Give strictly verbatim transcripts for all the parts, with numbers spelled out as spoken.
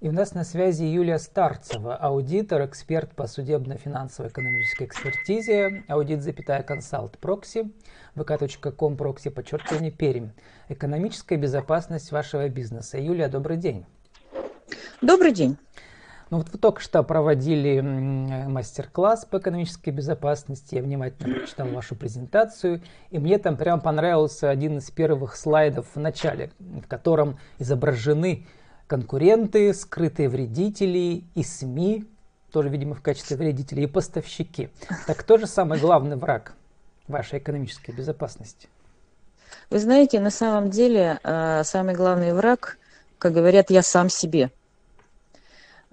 И у нас на связи Юлия Старцева, аудитор, эксперт по судебно-финансово-экономической экспертизе, аудит, запятая, консалт, Прокси, вэ ка точка ком, Прокси, подчеркивание, Пермь. Экономическая безопасность вашего бизнеса. Юлия, добрый день. Добрый день. Ну вот вы только что проводили мастер-класс по экономической безопасности, я внимательно прочитал вашу презентацию, и мне там прям понравился один из первых слайдов в начале, в котором изображены конкуренты, скрытые вредители и СМИ, тоже, видимо, в качестве вредителей, и поставщики. Так кто же самый главный враг вашей экономической безопасности? Вы знаете, на самом деле самый главный враг, как говорят, я сам себе.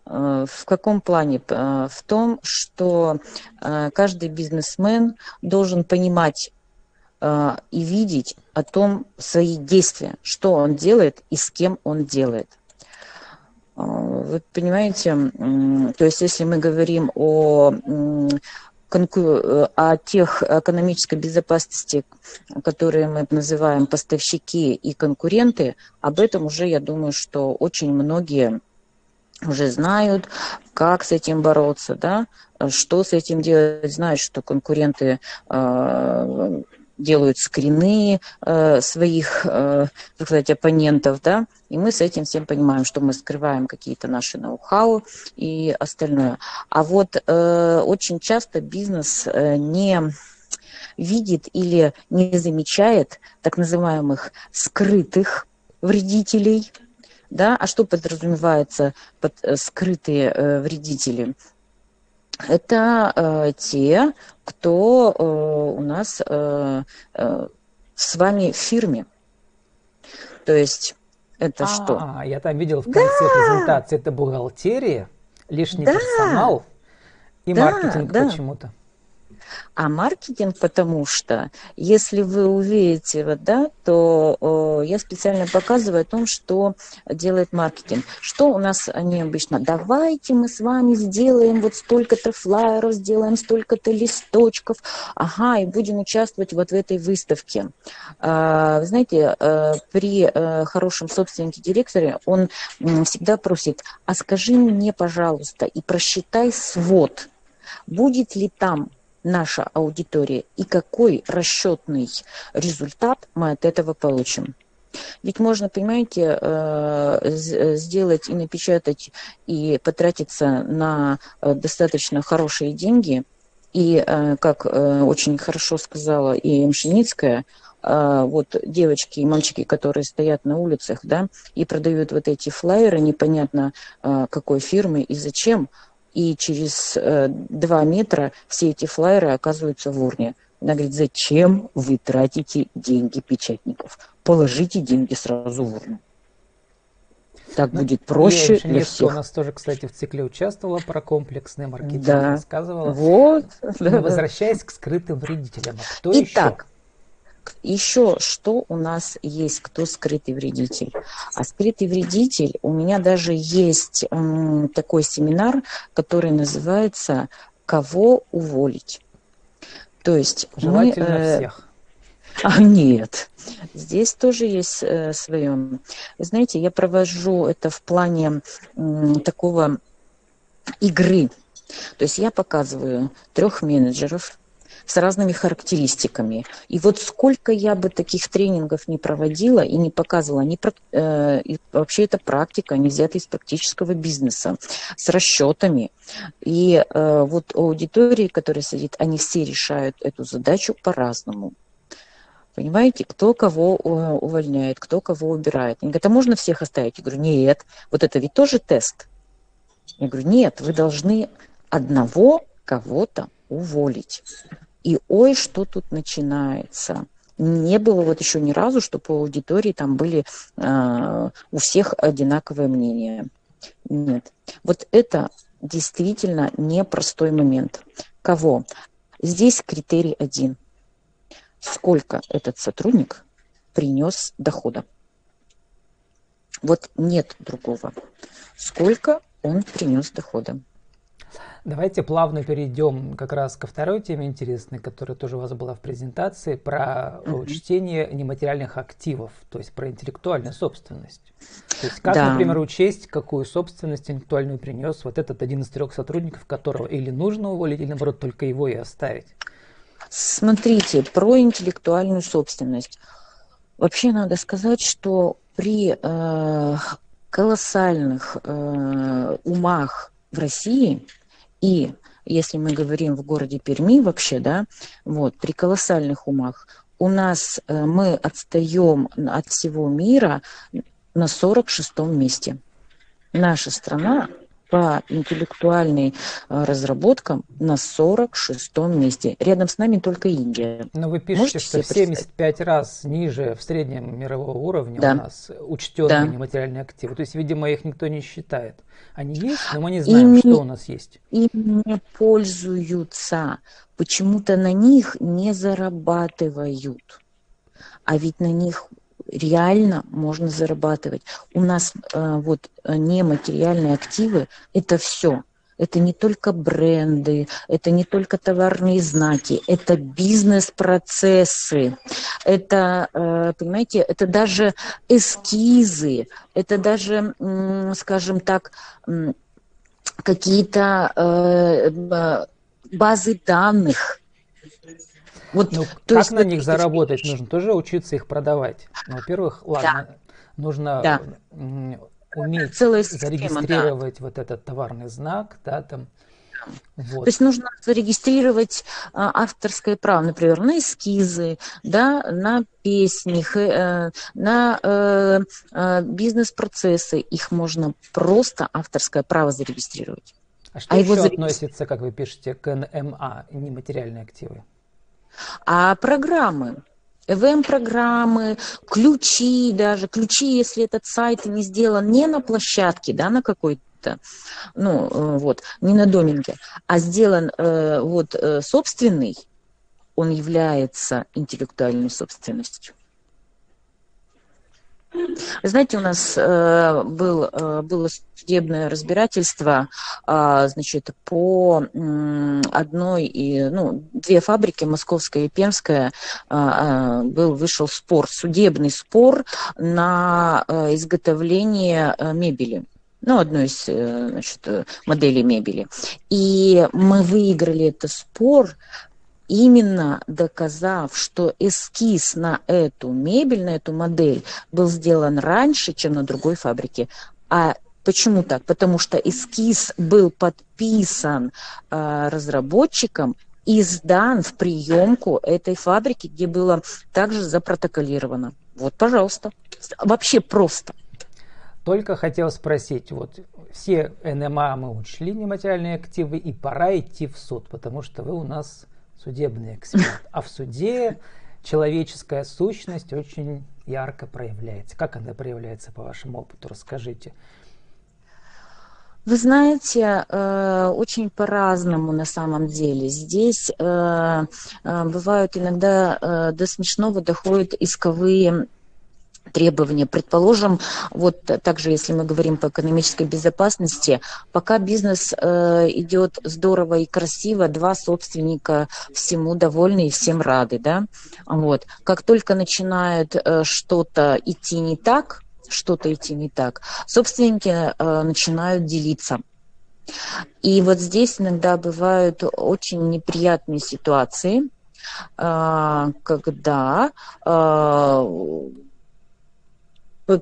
В каком плане? В том, что каждый бизнесмен должен понимать и видеть о том свои действия, что он делает и с кем он делает. Вы понимаете, то есть если мы говорим о, о тех экономической безопасности, которые мы называем поставщики и конкуренты, об этом уже, я думаю, что очень многие уже знают, как с этим бороться, да, что с этим делать, знают, что конкуренты э, делают скрины э, своих, э, так сказать, оппонентов, да, и мы с этим всем понимаем, что мы скрываем какие-то наши ноу-хау и остальное. А вот э, очень часто бизнес э, не видит или не замечает так называемых скрытых вредителей. Да? А что подразумевается под скрытые э, вредители? Это э, те, кто э, у нас э, э, с вами в фирме. То есть это а, что? А, я там видел в конце да! презентации, это бухгалтерия, лишний да! персонал и да, маркетинг да. почему-то. А маркетинг, потому что, если вы увидите, вот, да, то э, я специально показываю о том, что делает маркетинг. Что у нас они обычно? Давайте мы с вами сделаем вот столько-то флайеров, сделаем столько-то листочков, ага, и будем участвовать вот в этой выставке. Э, вы знаете, э, при э, хорошем собственнике директоре он э, всегда просит, а скажи мне, пожалуйста, и просчитай свод, будет ли там наша аудитория и какой расчетный результат мы от этого получим. Ведь можно, понимаете, сделать и напечатать, и потратиться на достаточно хорошие деньги, и, как очень хорошо сказала и Мшеницкая, вот девочки и мальчики, которые стоят на улицах, да, и продают вот эти флайеры непонятно какой фирмы и зачем, и через два метра все эти флайеры оказываются в урне. Она говорит, зачем вы тратите деньги печатников? Положите деньги сразу в урну. Так ну, будет проще для всех. У нас тоже, кстати, в цикле участвовала про комплексный маркетинг. Да. Рассказывала. Вот. Возвращаясь к скрытым вредителям. А кто Итак, еще? Итак, еще что у нас есть? Кто скрытый вредитель? А скрытый вредитель, у меня даже есть м, такой семинар, который называется «Кого уволить?». То есть желательно мы, э, всех. А нет, здесь тоже есть э, свое. Вы знаете, я провожу это в плане м, такого игры. То есть я показываю трех менеджеров с разными характеристиками. И вот сколько я бы таких тренингов не проводила и не показывала, они, э, вообще это практика, они взяты из практического бизнеса, с расчетами. И э, вот аудитории, которая сидит, они все решают эту задачу по-разному. Понимаете, кто кого увольняет, кто кого убирает. Они говорят, а можно всех оставить? Я говорю, нет, вот это ведь тоже тест. Я говорю, нет, вы должны одного кого-то уволить. И ой, что тут начинается. Не было вот еще ни разу, что по аудитории там были э, у всех одинаковое мнение. Нет. Вот это действительно непростой момент. Кого? Здесь критерий один. Сколько этот сотрудник принес дохода? Вот нет другого. Сколько он принес дохода? Давайте плавно перейдем как раз ко второй теме интересной, которая тоже у вас была в презентации, про mm-hmm. чтение нематериальных активов, то есть про интеллектуальную собственность. То есть как, да. например, учесть, какую собственность интеллектуальную принес вот этот один из трех сотрудников, которого или нужно уволить, или, наоборот, только его и оставить? Смотрите, про интеллектуальную собственность. Вообще надо сказать, что при э, колоссальных э, умах в России... И если мы говорим в городе Перми вообще, да, вот, при колоссальных умах, у нас э, мы отстаем от всего мира на сорок шестом месте. Наша страна по интеллектуальной э, разработкам на сорок шестом месте. Рядом с нами только Индия. Но вы пишете, можете что семьдесят пять раз ниже в среднем мирового уровня да. у нас учтенные да. нематериальные активы. То есть, видимо, их никто не считает. Они есть, но мы не знаем, ими, что у нас есть. Ими не пользуются. Почему-то на них не зарабатывают. А ведь на них реально можно зарабатывать. У нас э, вот нематериальные активы – это все. Это не только бренды, это не только товарные знаки, это бизнес-процессы, это, понимаете, это даже эскизы, это даже, скажем так, какие-то базы данных. Вот, ну, то как есть, на них заработать? Нужно тоже учиться их продавать. Во-первых, ладно, да. нужно... Да. уметь целая зарегистрировать система, да. вот этот товарный знак, да, там. Вот. То есть нужно зарегистрировать а, авторское право, например, на эскизы, да, на песни, э, на э, э, бизнес-процессы. Их можно просто авторское право зарегистрировать. А что а еще его относится, как вы пишете, к эн эм а, нематериальные активы? А программы. ЭВМ-программы, ключи даже, ключи, если этот сайт не сделан не на площадке, да, на какой-то, ну, вот, не на доминге, а сделан вот собственный, он является интеллектуальной собственностью. Знаете, у нас э, был, э, было судебное разбирательство, э, значит, по э, одной, и, ну, две фабрики, московская и пермская, э, был, вышел спор, судебный спор на э, изготовление э, мебели, ну, одной из, э, значит, моделей мебели. И мы выиграли этот спор, именно доказав, что эскиз на эту мебель, на эту модель был сделан раньше, чем на другой фабрике. А почему так? Потому что эскиз был подписан э, разработчиком и сдан в приемку этой фабрики, где было также запротоколировано. Вот, пожалуйста. Вообще просто. Только хотел спросить, вот все эн эм а мы учли, нематериальные активы, и пора идти в суд, потому что вы у нас... судебный эксперт. А в суде человеческая сущность очень ярко проявляется. Как она проявляется по вашему опыту? Расскажите. Вы знаете, очень по-разному на самом деле. Здесь бывают иногда до смешного доходят исковые требования. Предположим, вот также, если мы говорим по экономической безопасности, пока бизнес э, идет здорово и красиво, два собственника всему довольны и всем рады, да? Вот. Как только начинает э, что-то идти не так, что-то идти не так, собственники э, начинают делиться. И вот здесь иногда бывают очень неприятные ситуации, э, когда... Э,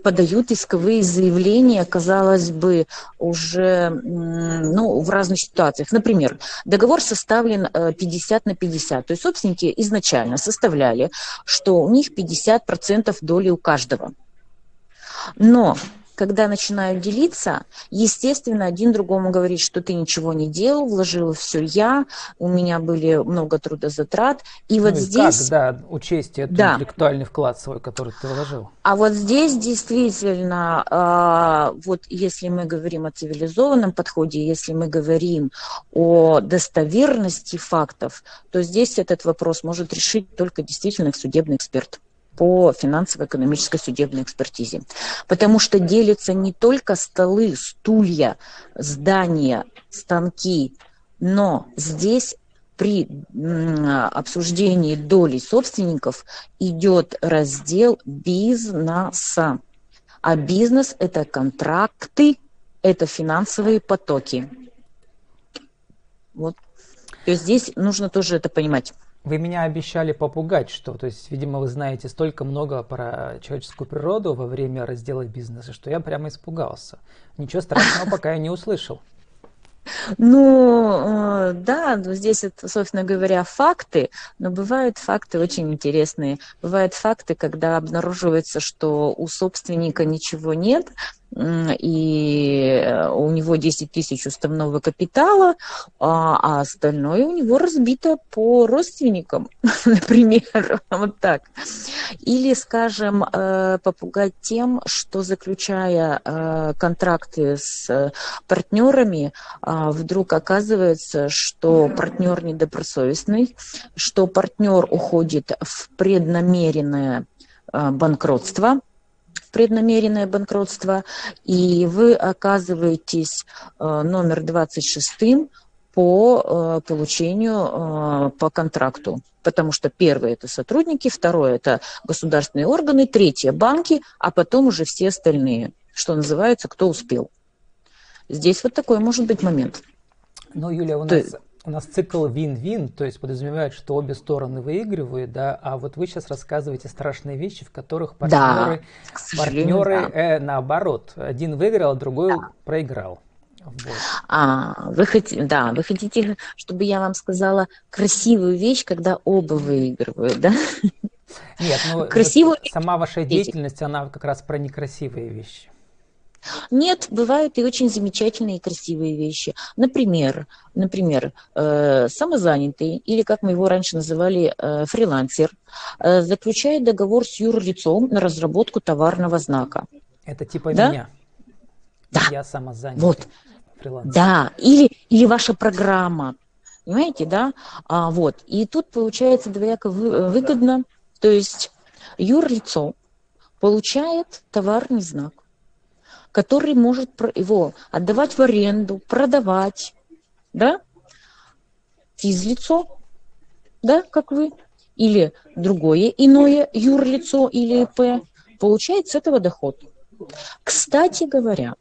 подают исковые заявления, казалось бы, уже ну, в разных ситуациях. Например, договор составлен пятьдесят на пятьдесят. То есть собственники изначально составляли, что у них пятьдесят процентов доли у каждого. Но когда начинают делиться, естественно, один другому говорит, что ты ничего не делал, вложила все я, у меня были много трудозатрат. И вот ну, здесь... Как, да, учесть этот да. интеллектуальный вклад свой, который ты вложил? А вот здесь действительно, вот если мы говорим о цивилизованном подходе, если мы говорим о достоверности фактов, то здесь этот вопрос может решить только действительно судебный эксперт по финансово-экономической судебной экспертизе. Потому что делятся не только столы, стулья, здания, станки, Но здесь при обсуждении доли собственников идет раздел бизнеса. А бизнес – это контракты, это финансовые потоки. Вот. То есть здесь нужно тоже это понимать. Вы меня обещали попугать, что, то есть, видимо, вы знаете столько много про человеческую природу во время раздела бизнеса, что я прямо испугался. Ничего страшного пока я не услышал. Ну, да, здесь, это, собственно говоря, факты, но бывают факты очень интересные. Бывают факты, когда обнаруживается, что у собственника ничего нет, и у него десять тысяч уставного капитала, а остальное у него разбито по родственникам, например, вот так. Или, скажем, попугать тем, что, заключая контракты с партнерами, вдруг оказывается, что партнер недобросовестный, что партнер уходит в преднамеренное банкротство, преднамеренное банкротство, и вы оказываетесь номер двадцать шестым по получению по контракту. Потому что первое – это сотрудники, второе – это государственные органы, третье – банки, а потом уже все остальные, что называется, кто успел. Здесь вот такой может быть момент. Ну, Юлия, у нас... Ты... У нас цикл вин-вин, то есть подразумевает, что обе стороны выигрывают, да, а вот вы сейчас рассказываете страшные вещи, в которых партнеры, да, партнеры да. э, наоборот, один выиграл, а другой да. проиграл. Вот. А, вы хотите, да, вы хотите, чтобы я вам сказала красивую вещь, когда оба выигрывают, да? Нет, ну красивую... сама ваша деятельность, она как раз про некрасивые вещи. Нет, бывают и очень замечательные и красивые вещи. Например, например, э, самозанятый, или, как мы его раньше называли, э, фрилансер, э, заключает договор с юрлицом на разработку товарного знака. Это типа да? меня. Да. Я самозанятый. Вот. Фрилансер. Да, или, или ваша программа. Понимаете, да? А, вот. И тут получается двояко выгодно. То есть юрлицо получает товарный знак, который может его отдавать в аренду, продавать, да, физлицо, да, как вы, или другое иное юрлицо или ИП, получает с этого доход. Кстати говоря,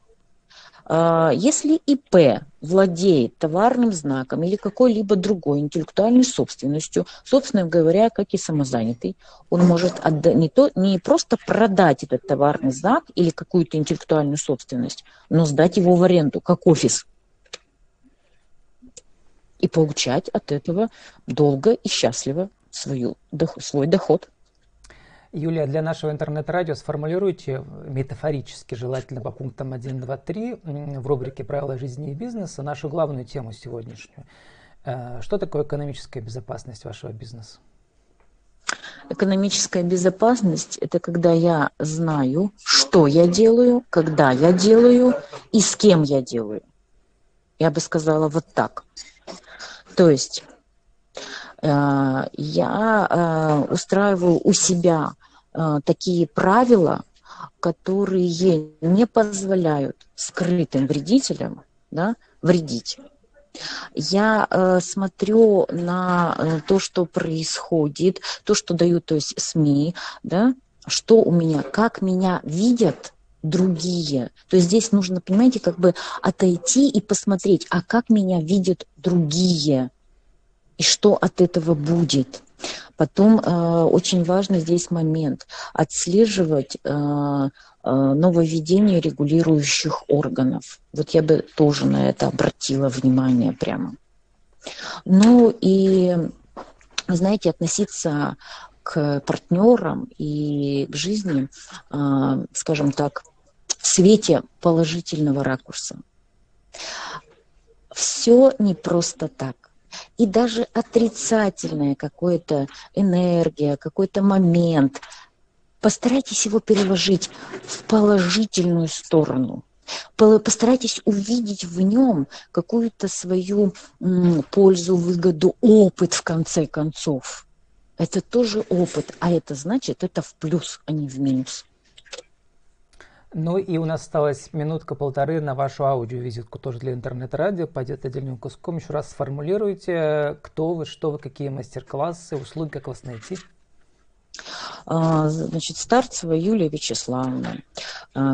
если ИП владеет товарным знаком или какой-либо другой интеллектуальной собственностью, собственно говоря, как и самозанятый, он может отда- не, то, не просто продать этот товарный знак или какую-то интеллектуальную собственность, но сдать его в аренду, как офис, и получать от этого долго и счастливо свою, свой доход. Юлия, для нашего интернет-радио сформулируйте метафорически, желательно по пунктам один, два, три, в рубрике «Правила жизни и бизнеса» нашу главную тему сегодняшнюю. Что такое экономическая безопасность вашего бизнеса? Экономическая безопасность – это когда я знаю, что я делаю, когда я делаю и с кем я делаю. Я бы сказала вот так. То есть... я устраиваю у себя такие правила, которые не позволяют скрытым вредителям, да, вредить. Я смотрю на то, что происходит, то, что дают, то есть СМИ, да, что у меня, как меня видят другие. То есть здесь нужно, понимаете, как бы отойти и посмотреть, а как меня видят другие. И что от этого будет? Потом э, очень важный здесь момент – отслеживать э, э, нововведение регулирующих органов. Вот я бы тоже на это обратила внимание прямо. Ну и, знаете, относиться к партнерам и к жизни, э, скажем так, в свете положительного ракурса. Все не просто так. И даже отрицательная какая-то энергия, какой-то момент, постарайтесь его переложить в положительную сторону. Постарайтесь увидеть в нем какую-то свою пользу, выгоду, опыт в конце концов. Это тоже опыт, а это значит, это в плюс, а не в минус. Ну и у нас осталась минутка-полторы на вашу аудиовизитку, тоже для интернет-радио, пойдет отдельным куском. Еще раз сформулируйте, кто вы, что вы, какие мастер-классы, услуги, как вас найти. Значит, Старцева Юлия Вячеславовна,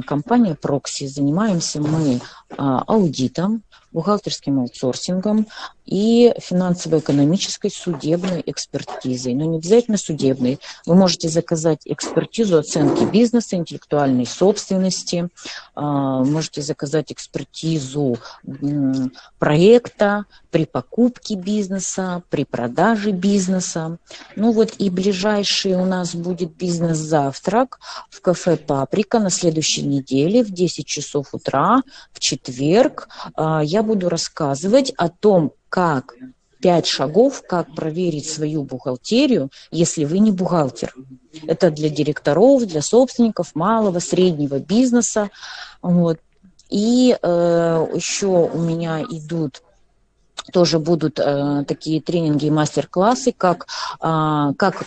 компания «Прокси». Занимаемся мы аудитом, бухгалтерским аутсорсингом и финансово-экономической судебной экспертизой. Но не обязательно судебной. Вы можете заказать экспертизу оценки бизнеса, интеллектуальной собственности, можете заказать экспертизу проекта при покупке бизнеса, при продаже бизнеса. Ну вот и ближайший у нас будет бизнес-завтрак в кафе «Паприка» на следующей неделе в десять часов утра в четверг. Я буду рассказывать о том, как пять шагов, как проверить свою бухгалтерию, если вы не бухгалтер. Это для директоров, для собственников малого, среднего бизнеса. Вот. И э, еще у меня идут... Тоже будут э, такие тренинги и мастер-классы, как, э, как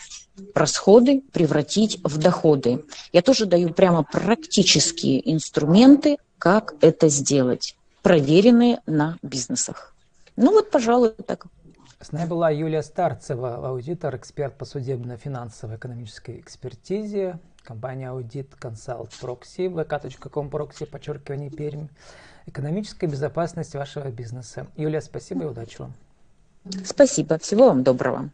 расходы превратить в доходы. Я тоже даю прямо практические инструменты, как это сделать, проверенные на бизнесах. Ну вот, пожалуй, так. С нами была Юлия Старцева, аудитор, эксперт по судебно-финансово-экономической экспертизе, компания «Аудит Консалт Прокси», vk.com Прокси, подчеркивание Пермь. Экономическая безопасность вашего бизнеса. Юлия, спасибо и удачи вам. Спасибо. Всего вам доброго.